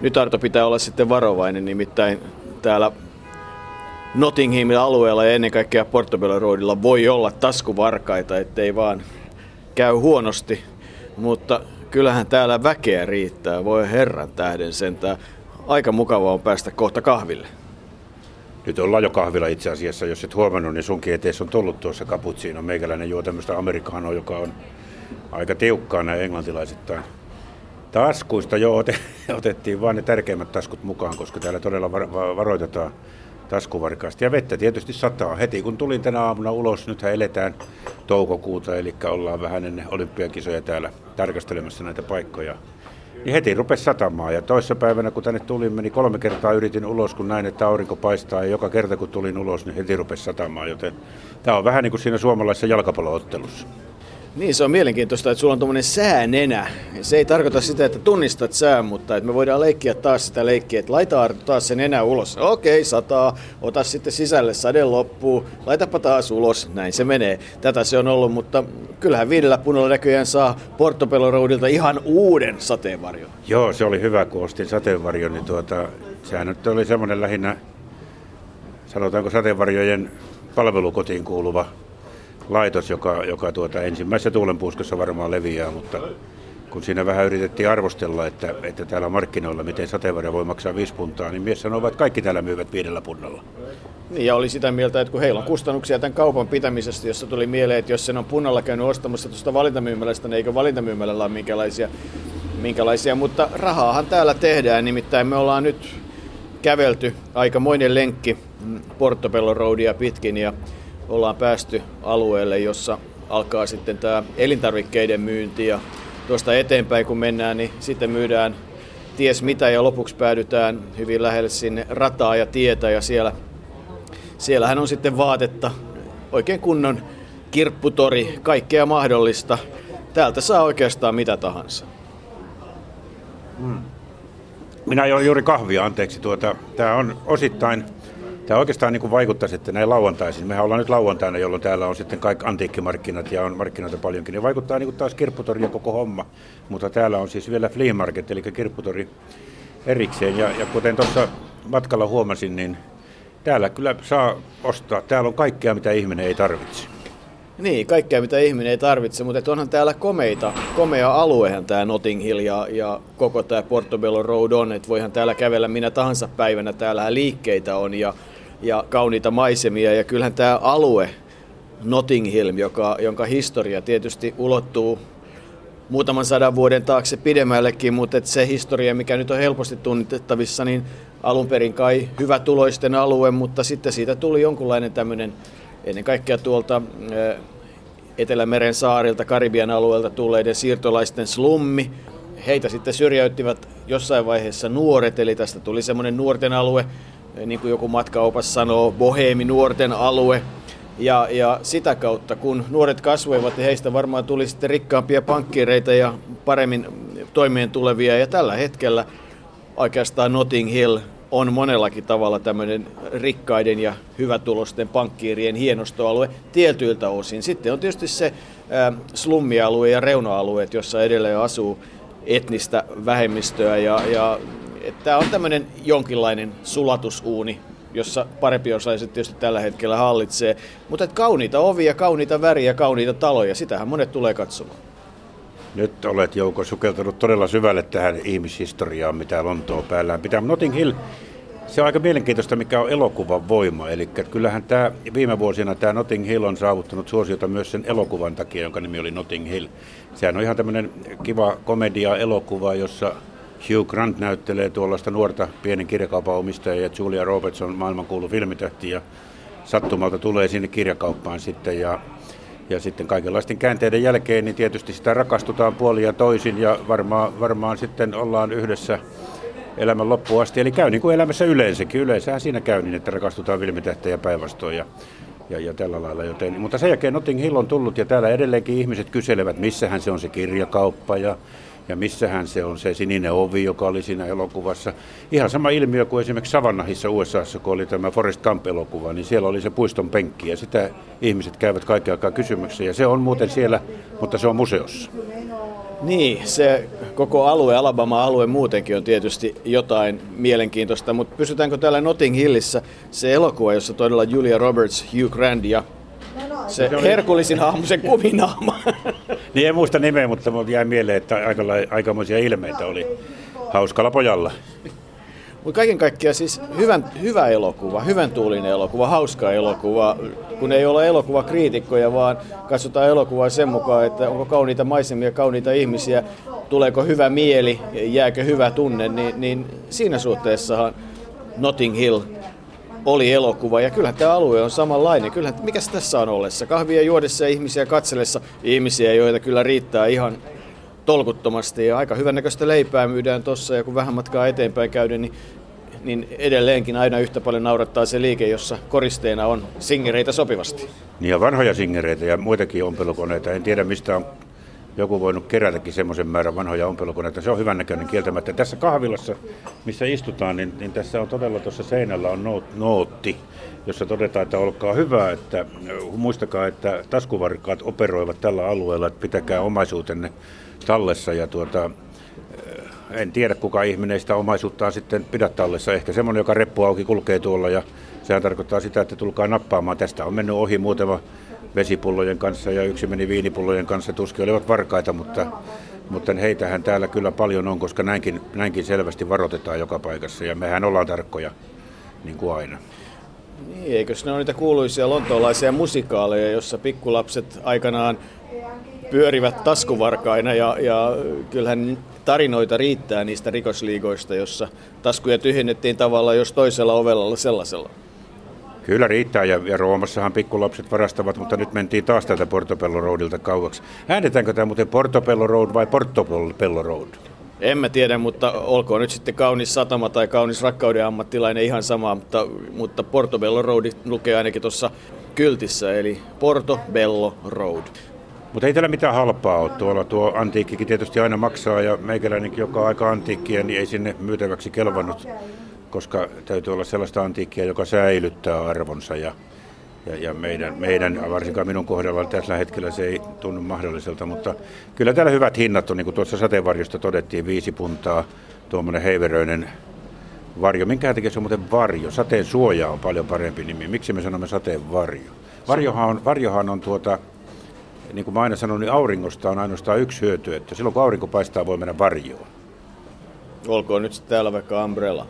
Nyt Arto pitää olla sitten varovainen, nimittäin täällä Notting Hillin alueella ja ennen kaikkea Portobello Roadilla voi olla taskuvarkaita, ettei vaan käy huonosti. Mutta kyllähän täällä väkeä riittää, voi herran tähden sentään. Aika mukavaa on päästä kohta kahville. Nyt ollaan jo kahvilla itse asiassa, jos et huomannut, niin sunkin eteessä on tullut tuossa cappuccino. Meikäläinen juo tämmöistä americanoa, joka on aika tiukkaa näin englantilaisittain. Taskuista jo otettiin vaan ne tärkeimmät taskut mukaan, koska täällä todella varoitetaan taskuvarkaasti. Ja vettä tietysti sataa. Heti kun tulin tänä aamuna ulos, nythän eletään toukokuuta, eli ollaan vähän ennen olympiakisoja täällä tarkastelemassa näitä paikkoja. Niin heti rupesi satamaan ja toissapäivänä kun tänne tulimme, niin 3 kertaa yritin ulos, kun näin, että aurinko paistaa ja joka kerta kun tulin ulos, niin heti rupesi satamaan, joten tämä on vähän niin kuin siinä suomalaisessa jalkapalloottelussa. Niin, se on mielenkiintoista, että sulla on tuommoinen säänenä. Se ei tarkoita sitä, että tunnistat sään, mutta että me voidaan leikkiä taas sitä leikkiä, että laita Arto taas sen nenä ulos. Okei, sataa, ota sitten sisälle, sade loppuu, laitapa taas ulos, näin se menee. Tätä se on ollut, mutta kyllähän 5 punolla näköjään saa Portobello Roadilta ihan uuden sateenvarjon. Joo, se oli hyvä, kun ostin sateenvarjon, niin sehän nyt oli semmoinen lähinnä, sanotaanko sateenvarjojen palvelukotiin kuuluva laitos, joka ensimmäisessä tuulenpuuskassa varmaan leviää, mutta kun siinä vähän yritettiin arvostella, että täällä markkinoilla miten sateenvarjo voi maksaa £5, niin mies sanoi, että kaikki täällä myyvät £5. Niin, ja oli sitä mieltä, että kun heillä on kustannuksia tämän kaupan pitämisestä, jossa tuli mieleen, että jos sen on punnalla käynyt ostamassa tuosta valintamyymälästä, niin eikö valintamyymälällä ole minkälaisia, mutta rahaahan täällä tehdään, nimittäin me ollaan nyt kävelty aikamoinen lenkki Portobello Roadia pitkin ja ollaan päästy alueelle, jossa alkaa sitten tämä elintarvikkeiden myynti ja tuosta eteenpäin kun mennään, niin sitten myydään ties mitä ja lopuksi päädytään hyvin lähelle sinne rataa ja tietä ja siellähän on sitten vaatetta, oikein kunnon kirpputori, kaikkea mahdollista. Täältä saa oikeastaan mitä tahansa. Minä ajoin juuri kahvia, anteeksi. Tämä on osittain... Tämä oikeastaan niin kuin vaikuttaa sitten näin lauantaisin. Mehän ollaan nyt lauantaina, jolloin täällä on sitten kaikki antiikkimarkkinat ja on markkinoita paljonkin. Ne vaikuttaa niin kuin taas kirpputoria koko homma, mutta täällä on siis vielä flea market, eli kirpputori erikseen. Ja kuten tuossa matkalla huomasin, niin täällä kyllä saa ostaa. Täällä on kaikkea, mitä ihminen ei tarvitse. Niin, kaikkea, mitä ihminen ei tarvitse, mutta onhan täällä komea aluehan tämä Notting Hill ja koko tämä Portobello Road on, että voihan täällä kävellä minä tahansa päivänä. Täällähän liikkeitä on ja kauniita maisemia ja kyllähän tämä alue Notting Hill, jonka historia tietysti ulottuu muutaman 100 vuoden taakse pidemmällekin, mutta se historia, mikä nyt on helposti tunnistettavissa, niin alun perin kai hyvätuloisten alue, mutta sitten siitä tuli jonkunlainen tämmöinen, ennen kaikkea tuolta Etelämeren saarilta, Karibian alueelta tulleiden siirtolaisten slummi. Heitä sitten syrjäyttivät jossain vaiheessa nuoret, eli tästä tuli semmoinen nuorten alue, niin kuin joku matkaopas sanoo, boheemi nuorten alue. Ja sitä kautta, kun nuoret kasvoivat, niin heistä varmaan tuli sitten rikkaampia pankkiireita ja paremmin toimeentulevia. Ja tällä hetkellä oikeastaan Notting Hill on monellakin tavalla tämmöinen rikkaiden ja hyvätulosten pankkiirien hienostoalue tietyiltä osin. Sitten on tietysti se slummialue ja reuna-alueet, jossa edelleen asuu etnistä vähemmistöä. Ja tämä on tämmöinen jonkinlainen sulatusuuni, jossa parempiosaiset tietysti tällä hetkellä hallitsee. Mutta kauniita ovia, kauniita väriä, kauniita taloja, sitähän monet tulee katsomaan. Nyt olet, Jouko, sukeltanut todella syvälle tähän ihmishistoriaan, mitä Lontoa päällään pitää. Notting Hill, se on aika mielenkiintoista, mikä on elokuvan voima. Eli kyllähän tämä, viime vuosina tämä Notting Hill on saavuttanut suosiota myös sen elokuvan takia, jonka nimi oli Notting Hill. Sehän on ihan tämmöinen kiva komedia-elokuva, jossa Hugh Grant näyttelee tuollaista nuorta pienen kirjakaupan omistajaa ja Julia Roberts on maailmankuulu filmitähti ja sattumalta tulee sinne kirjakauppaan sitten ja sitten kaikenlaisten käänteiden jälkeen niin tietysti sitä rakastutaan puolin ja toisin ja varmaan sitten ollaan yhdessä elämän loppuun asti. Eli käy niin kuin elämässä yleensäkin. Yleensähän siinä käy niin, että rakastutaan filmitähteen ja päinvastoin ja tällä lailla. Joten, mutta sen jälkeen Notting Hill on tullut ja täällä edelleenkin ihmiset kyselevät, missähän se on se kirjakauppa ja missähän se on se sininen ovi, joka oli siinä elokuvassa. Ihan sama ilmiö kuin esimerkiksi Savannahissa USAssa, kun oli tämä Forest Gump-elokuva, niin siellä oli se puiston penkki ja sitä ihmiset käyvät kaiken aikaa kysymyksiä. Ja se on muuten siellä, mutta se on museossa. Niin, se koko alue, Alabama-alue muutenkin on tietysti jotain mielenkiintoista, mutta pysytäänkö täällä Notting Hillissä se elokuva, jossa todella Julia Roberts, Hugh Grant ja se herkullisin hahmo, se kuvinaama. Niin, en muista nimeä, mutta jäi mieleen, että aikamoisia ilmeitä oli hauskalla pojalla. Mutta kaiken kaikkiaan siis hyvä elokuva, hyvän tuulinen elokuva, hauska elokuva, kun ei ole elokuvakriitikkoja, vaan katsotaan elokuvaa sen mukaan, että onko kauniita maisemia, kauniita ihmisiä, tuleeko hyvä mieli, jääkö hyvä tunne, niin siinä suhteessahan Notting Hill oli elokuva. Ja kyllähän tämä alue on samanlainen. Kyllähän, mikäs tässä on ollessa? Kahvia juodessa ja ihmisiä katsellessa, ihmisiä, joita kyllä riittää ihan tolkuttomasti, ja aika hyvännäköistä leipää myydään tuossa, ja kun vähän matkaa eteenpäin käydään, niin edelleenkin aina yhtä paljon naurattaa se liike, jossa koristeena on singereitä sopivasti. Niin, ja vanhoja singereitä ja muitakin ompelukoneita. En tiedä, mistä on joku voinut kerätäkin semmoisen määrän vanhoja ompelukoneita. Se on hyvännäköinen kieltämättä. Tässä kahvilassa, missä istutaan, niin tässä on todella, tuossa seinällä on nootti, jossa todetaan, että olkaa hyvä, että muistakaa, että taskuvarkaat operoivat tällä alueella, että pitäkää omaisuutenne tallessa, ja en tiedä, kuka ihminen sitä omaisuuttaan sitten pidä tallessa. Ehkä semmoinen, joka reppu auki kulkee tuolla, ja sehän tarkoittaa sitä, että tulkaa nappaamaan. Tästä on mennyt ohi muutama vesipullojen kanssa ja yksi meni viinipullojen kanssa. Tuskin olivat varkaita, mutta heitähän täällä kyllä paljon on, koska näinkin selvästi varoitetaan joka paikassa, ja mehän ollaan tarkkoja niin kuin aina. Niin, eikös ne ole niitä kuuluisia lontoolaisia musikaaleja, jossa pikkulapset aikanaan pyörivät taskuvarkaina, ja kyllähän tarinoita riittää niistä rikosliigoista, jossa taskuja tyhjennettiin tavalla jos toisella ovella sellaisella. Kyllä riittää, ja Roomassahan pikkulapset varastavat, mutta nyt mentiin taas tältä Portobello Roadilta kauaksi. Äänetäänkö tämä muuten Portobello Road vai Portobello Road? En mä tiedä, mutta olkoon nyt sitten kaunis satama tai kaunis rakkauden ammattilainen ihan sama, mutta Portobello Road lukee ainakin tuossa kyltissä, eli Portobello Road. Mutta ei tällä mitään halpaa ole tuolla. Tuo antiikkikin tietysti aina maksaa, ja meikäläinenkin, joka on aika antiikkia, niin ei sinne myytäväksi kelvannut, koska täytyy olla sellaista antiikkia, joka säilyttää arvonsa, ja meidän, varsinkaan minun kohdalla tällä hetkellä se ei tunnu mahdolliselta, mutta kyllä täällä hyvät hinnat on, niin kuin tuossa sateenvarjosta todettiin, 5 puntaa, tuommoinen heiveröinen varjo. Minkä takia se on muuten varjo? Sateen suoja on paljon parempi nimi. Miksi me sanomme sateen varjo? Varjohan on niin kuin mä aina sanon, niin auringosta on ainoastaan yksi hyöty, että silloin kun aurinko paistaa, voi mennä varjoon. Olkoon nyt täällä vaikka umbrella.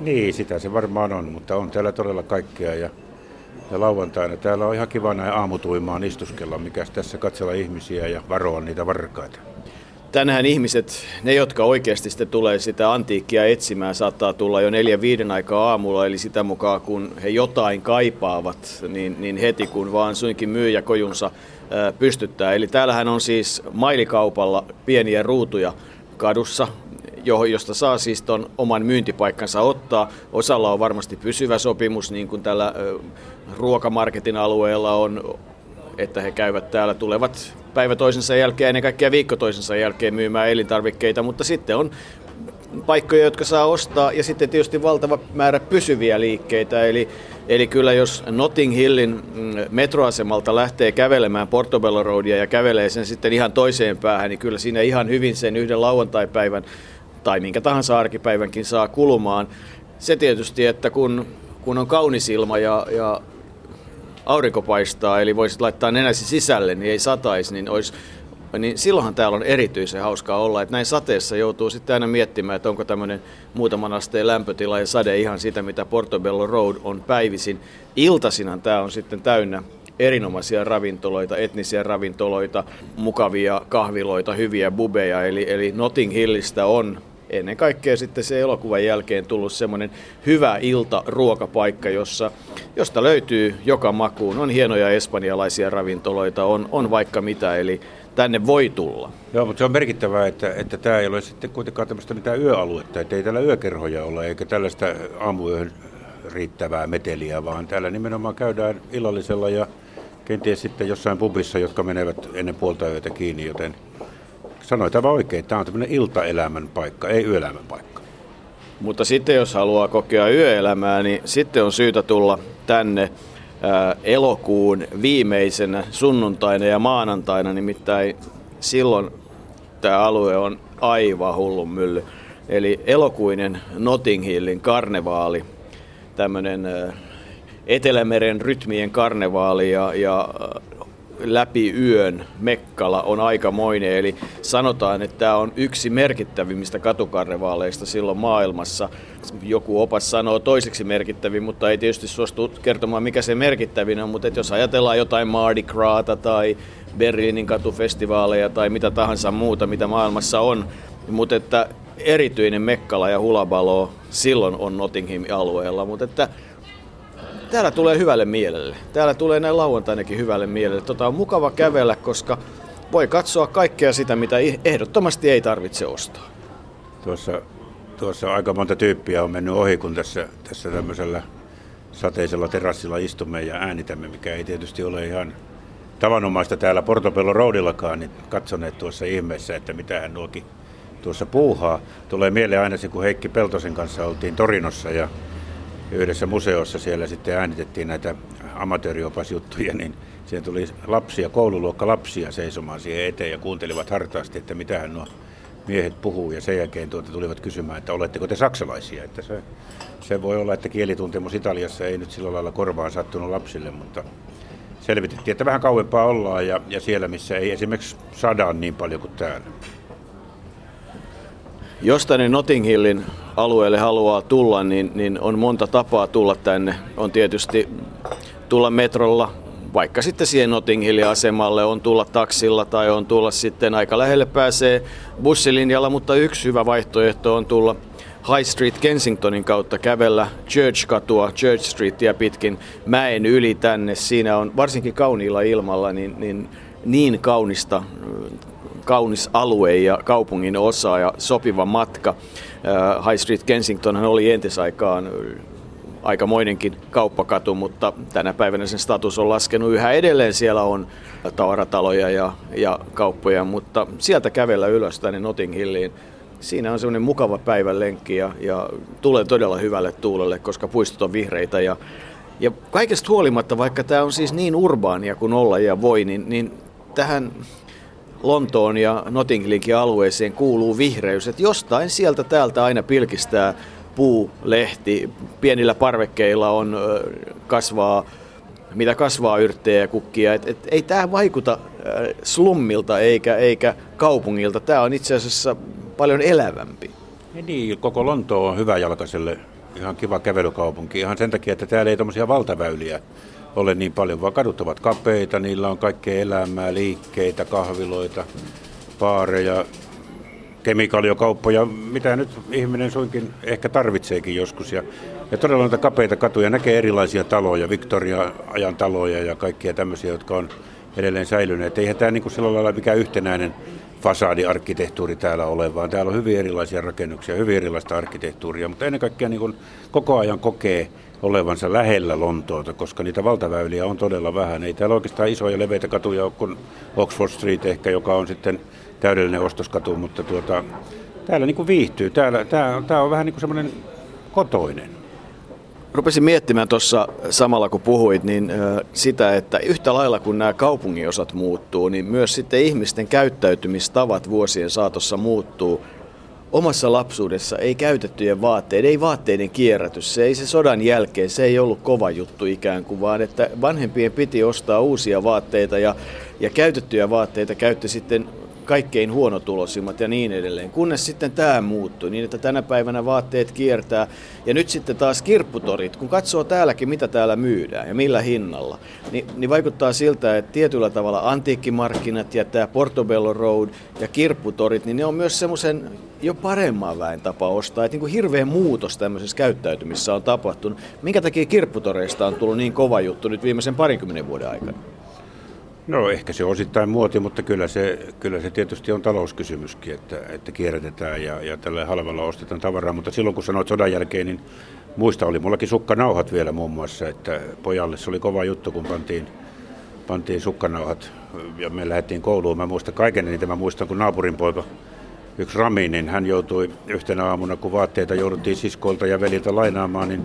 Niin, sitä se varmaan on, mutta on täällä todella kaikkea, ja lauantaina täällä on ihan kiva näin aamutuimaan istuskella, mikä tässä katsella ihmisiä ja varoa niitä varkaita. Tänään ihmiset, ne jotka oikeasti sitten tulee sitä antiikkia etsimään, saattaa tulla jo 4-5 aikaa aamulla, eli sitä mukaan kun he jotain kaipaavat, niin heti kun vaan suinkin myyjä kojunsa pystyttää. Eli täällähän on siis mailikaupalla pieniä ruutuja kadussa, josta saa siis ton oman myyntipaikkansa ottaa. Osalla on varmasti pysyvä sopimus, niin kuin tällä ruokamarketin alueella on, että he käyvät täällä, tulevat päivä toisensa jälkeen, ennen kaikkea viikko toisensa jälkeen myymään elintarvikkeita, mutta sitten on paikkoja, jotka saa ostaa, ja sitten tietysti valtava määrä pysyviä liikkeitä, eli kyllä jos Notting Hillin metroasemalta lähtee kävelemään Portobello Roadia ja kävelee sen sitten ihan toiseen päähän, niin kyllä siinä ihan hyvin sen yhden lauantaipäivän tai minkä tahansa arkipäivänkin saa kulumaan. Se tietysti, että kun on kaunis ilma ja aurinko paistaa, eli voisit laittaa nenäsi sisälle, niin ei sataisi, niin silloinhan täällä on erityisen hauskaa olla, että näin sateessa joutuu sitten aina miettimään, että onko tämmöinen muutaman asteen lämpötila ja sade ihan sitä, mitä Portobello Road on päivisin. Iltasinhan tämä on sitten täynnä erinomaisia ravintoloita, etnisiä ravintoloita, mukavia kahviloita, hyviä bubeja, eli Notting Hillistä on ennen kaikkea sitten se elokuvan jälkeen tullut semmoinen hyvä iltaruokapaikka, josta löytyy joka makuun. On hienoja espanjalaisia ravintoloita, on vaikka mitä, eli tänne voi tulla. Joo, mutta se on merkittävää, että tämä ei ole sitten kuitenkaan tämmöistä mitään yöaluetta, että ei täällä yökerhoja ole eikä tällaista aamuyöhön riittävää meteliä, vaan täällä nimenomaan käydään illallisella ja kenties sitten jossain pubissa, jotka menevät ennen puolta yötä kiinni, joten sanoit aivan oikein, tämä on tämmöinen iltaelämän paikka, ei yöelämän paikka. Mutta sitten jos haluaa kokea yöelämää, niin sitten on syytä tulla tänne elokuun viimeisenä sunnuntaina ja maanantaina, nimittäin silloin tämä alue on aivan hullun mylly. Eli elokuinen Notting Hillin karnevaali, tämmöinen Etelämeren rytmien karnevaali ja läpi yön Mekkala on aikamoinen. Eli sanotaan, että tämä on yksi merkittävimmistä katukarnevaaleista silloin maailmassa. Joku opas sanoo toiseksi merkittävin, mutta ei tietysti suostu kertomaan, mikä se merkittävin on. Mutta jos ajatellaan jotain Mardi Grasta tai Berliinin katufestivaaleja tai mitä tahansa muuta, mitä maailmassa on, mutta että erityinen Mekkala ja Hulabalo silloin on Nottingham-alueella, mutta että täällä tulee hyvälle mielelle. Täällä tulee näin lauantainakin hyvälle mielelle. On mukava kävellä, koska voi katsoa kaikkea sitä, mitä ehdottomasti ei tarvitse ostaa. Tuossa aika monta tyyppiä on mennyt ohi, kun tässä tämmöisellä sateisella terassilla istumme ja äänitämme, mikä ei tietysti ole ihan tavanomaista täällä Portobello Roadillakaan, niin katsoneet tuossa ihmeessä, että mitähän nuokin tuossa puuhaa. Tulee mieleen aina se, kun Heikki Peltosen kanssa oltiin Torinossa ja yhdessä museossa siellä sitten äänitettiin näitä amatööriopasjuttuja, niin siihen tuli lapsia, koululuokka lapsia seisomaan siihen eteen ja kuuntelivat hartaasti, että mitähän nuo miehet puhuu, ja sen jälkeen tulivat kysymään, että oletteko te saksalaisia. Että se voi olla, että kielituntemus Italiassa ei nyt sillä lailla korvaan sattunut lapsille, mutta selvitettiin, että vähän kauempaa ollaan ja siellä, missä ei esimerkiksi sada niin paljon kuin täällä. Jos tänne Notting Hillin alueelle haluaa tulla, niin on monta tapaa tulla tänne. On tietysti tulla metrolla, vaikka sitten siihen Notting Hillin asemalle, on tulla taksilla tai on tulla sitten aika lähelle pääsee bussilinjalla, mutta yksi hyvä vaihtoehto on tulla High Street Kensingtonin kautta, kävellä Church-katua, Church Streetia pitkin mäen yli tänne. Siinä on varsinkin kauniilla ilmalla niin kaunis alue ja kaupungin osa ja sopiva matka. High Street Kensingtonhan oli entisaikaan aikamoinenkin kauppakatu, mutta tänä päivänä sen status on laskenut yhä edelleen. Siellä on tavarataloja ja kauppoja, mutta sieltä kävellä ylös tänne Notting Hilliin. Siinä on semmoinen mukava päivänlenkki ja tulee todella hyvälle tuulelle, koska puistot on vihreitä. Ja kaikesta huolimatta, vaikka tämä on siis niin urbaania kuin olla ja voi, niin tähän Lontoon ja Notting Hillinkin alueeseen kuuluu vihreys, että jostain sieltä täältä aina pilkistää puu, lehti, pienillä parvekkeilla on kasvaa yrttejä ja kukkia, et ei tämä vaikuta slummilta eikä kaupungilta, tämä on itse asiassa paljon elävämpi. Ja niin, koko Lontoa on hyväjalkaiselle ihan kiva kävelykaupunki, ihan sen takia, että täällä ei tuommoisia valtaväyliä ole niin paljon, vaan kadut ovat kapeita, niillä on kaikkea elämää, liikkeitä, kahviloita, baareja, kemikaaliokauppoja, mitä nyt ihminen suinkin ehkä tarvitseekin joskus. Ja todella noita kapeita katuja, näkee erilaisia taloja, Victoria-ajan taloja ja kaikkia tämmöisiä, jotka on edelleen säilyneet. Eihän tämä niin kuin sillä lailla mikään yhtenäinen fasadiarkkitehtuuri täällä ole, vaan täällä on hyvin erilaisia rakennuksia, hyvin erilaista arkkitehtuuria, mutta ennen kaikkea niin kuin koko ajan kokee olevansa lähellä Lontoota, koska niitä valtaväyliä on todella vähän. Ei täällä oikeastaan isoja leveitä katuja ole kuin Oxford Street ehkä, joka on sitten täydellinen ostoskatu, mutta täällä niin kuin viihtyy. Tää on vähän niin kuin semmoinen kotoinen. Rupesin miettimään tuossa samalla, kun puhuit, niin sitä, että yhtä lailla kun nämä kaupunginosat muuttuu, niin myös sitten ihmisten käyttäytymistavat vuosien saatossa muuttuu. Omassa lapsuudessa ei käytettyjen vaatteiden, ei vaatteiden kierrätys, se ei se sodan jälkeen, se ei ollut kova juttu ikään kuin, vaan että vanhempien piti ostaa uusia vaatteita ja käytettyjä vaatteita käytti sitten kaikkein huonotulosimmat ja niin edelleen. Kunnes sitten tämä muuttui niin, että tänä päivänä vaatteet kiertää. Ja nyt sitten taas kirpputorit, kun katsoo täälläkin, mitä täällä myydään ja millä hinnalla, niin vaikuttaa siltä, että tietyllä tavalla antiikkimarkkinat ja tämä Portobello Road ja kirpputorit, niin ne on myös semmoisen jo paremman väen tapa ostaa. Että niin kuin hirveä muutos tämmöisessä käyttäytymissä on tapahtunut. Minkä takia kirpputoreista on tullut niin kova juttu nyt viimeisen 20 vuoden aikana? No ehkä se on osittain muoti, mutta kyllä se tietysti on talouskysymyskin, että kierrätetään ja tällä halvalla ostetaan tavaraa. Mutta silloin kun sanoit sodan jälkeen, niin muista oli mullakin sukkanauhat vielä muun muassa, että pojalle se oli kova juttu, kun pantiin sukkanauhat ja me lähdettiin kouluun. Mä muistan kaiken, niin mä muistan, kun naapurin poika, yksi Rami, niin hän joutui yhtenä aamuna, kun vaatteita jouduttiin siskolta ja veliltä lainaamaan, niin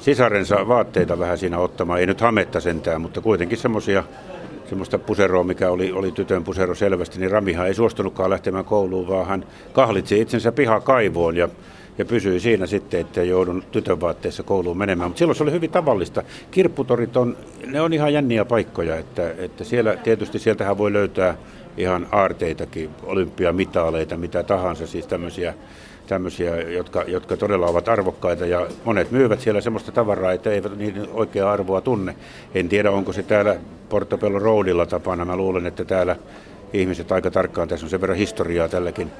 sisarensa vaatteita vähän siinä ottamaan. Ei nyt hametta sentään, mutta kuitenkin semmoisia semmoista puseroa, mikä oli tytön pusero selvästi, niin Ramihan ei suostunutkaan lähtemään kouluun, vaan hän kahlitsi itsensä pihakaivoon ja pysyi siinä sitten, että joudun tytön vaatteessa kouluun menemään. Mutta silloin se oli hyvin tavallista. Kirpputorit ne on ihan jänniä paikkoja, että siellä tietysti sieltähän voi löytää ihan aarteitakin, olympiamitaaleita, mitä tahansa, siis tämmöisiä, jotka todella ovat arvokkaita, ja monet myyvät siellä semmoista tavaraa, että eivät niiden oikeaa arvoa tunne. En tiedä, onko se täällä Portobello Roadilla tapana. Mä luulen, että täällä ihmiset aika tarkkaan, tässä on sen verran historiaa tälläkin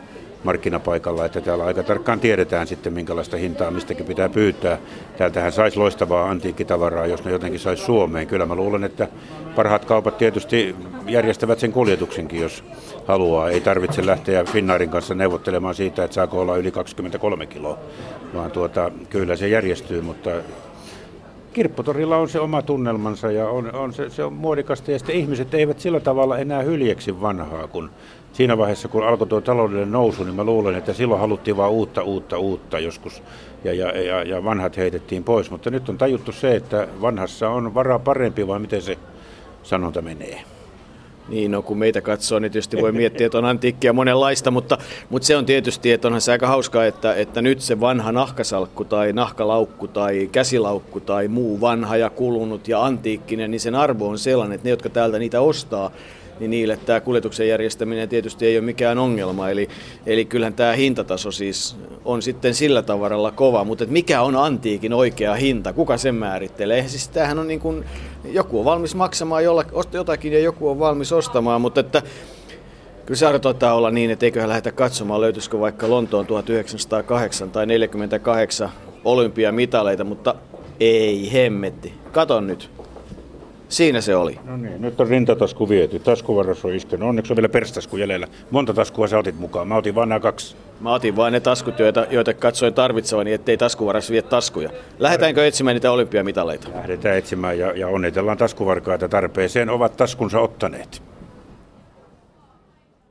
markkinapaikalla, että täällä aika tarkkaan tiedetään sitten, minkälaista hintaa mistäkin pitää pyytää. Täältähän saisi loistavaa antiikkitavaraa, jos ne jotenkin saisi Suomeen. Kyllä mä luulen, että parhaat kaupat tietysti järjestävät sen kuljetuksenkin, jos haluaa. Ei tarvitse lähteä Finnairin kanssa neuvottelemaan siitä, että saako olla yli 23 kiloa, vaan kyllä se järjestyy, mutta kirpputorilla on se oma tunnelmansa ja se on muodikasta, ja sitten ihmiset eivät sillä tavalla enää hyljeksi vanhaa, kun siinä vaiheessa, kun alkoi tuo taloudellinen nousu, niin mä luulen, että silloin haluttiin vaan uutta joskus ja vanhat heitettiin pois, mutta nyt on tajuttu se, että vanhassa on varaa parempi, vai miten se sanonta menee. Niin, no kun meitä katsoo, niin tietysti voi miettiä, että on antiikkia monenlaista, mutta se on tietysti, että onhan se aika hauskaa, että nyt se vanha nahkasalkku tai nahkalaukku tai käsilaukku tai muu vanha ja kulunut ja antiikkinen, niin sen arvo on sellainen, että ne, jotka täältä niitä ostaa, niin niille tämä kuljetuksen järjestäminen tietysti ei ole mikään ongelma. Eli kyllähän tämä hintataso siis on sitten sillä tavaralla kova, mutta mikä on antiikin oikea hinta? Kuka sen määrittelee? Siis tämähän on niin kuin, joku on valmis maksamaan jotakin ja joku on valmis ostamaan, mutta että kyllä se arvotaan olla niin, että eiköhän lähdetä katsomaan, löytyisikö vaikka Lontoon 1908 tai 1948 olympiamitaleita, mutta ei hemmetti. Kato nyt. Siinä se oli. No niin, nyt on rintatasku viety. Taskuvarassa on istunut. Onneksi on vielä perstasku jäljellä. Monta taskua sä otit mukaan? Mä otin vaan nämä kaksi. Mä otin vaan ne taskut, joita katsoin tarvitsevani, ettei taskuvarassa vie taskuja. Lähdetäänkö etsimään niitä olympiamitaleita? Lähdetään etsimään ja onnitellaan taskuvarkaita tarpeeseen. Ovat taskunsa ottaneet.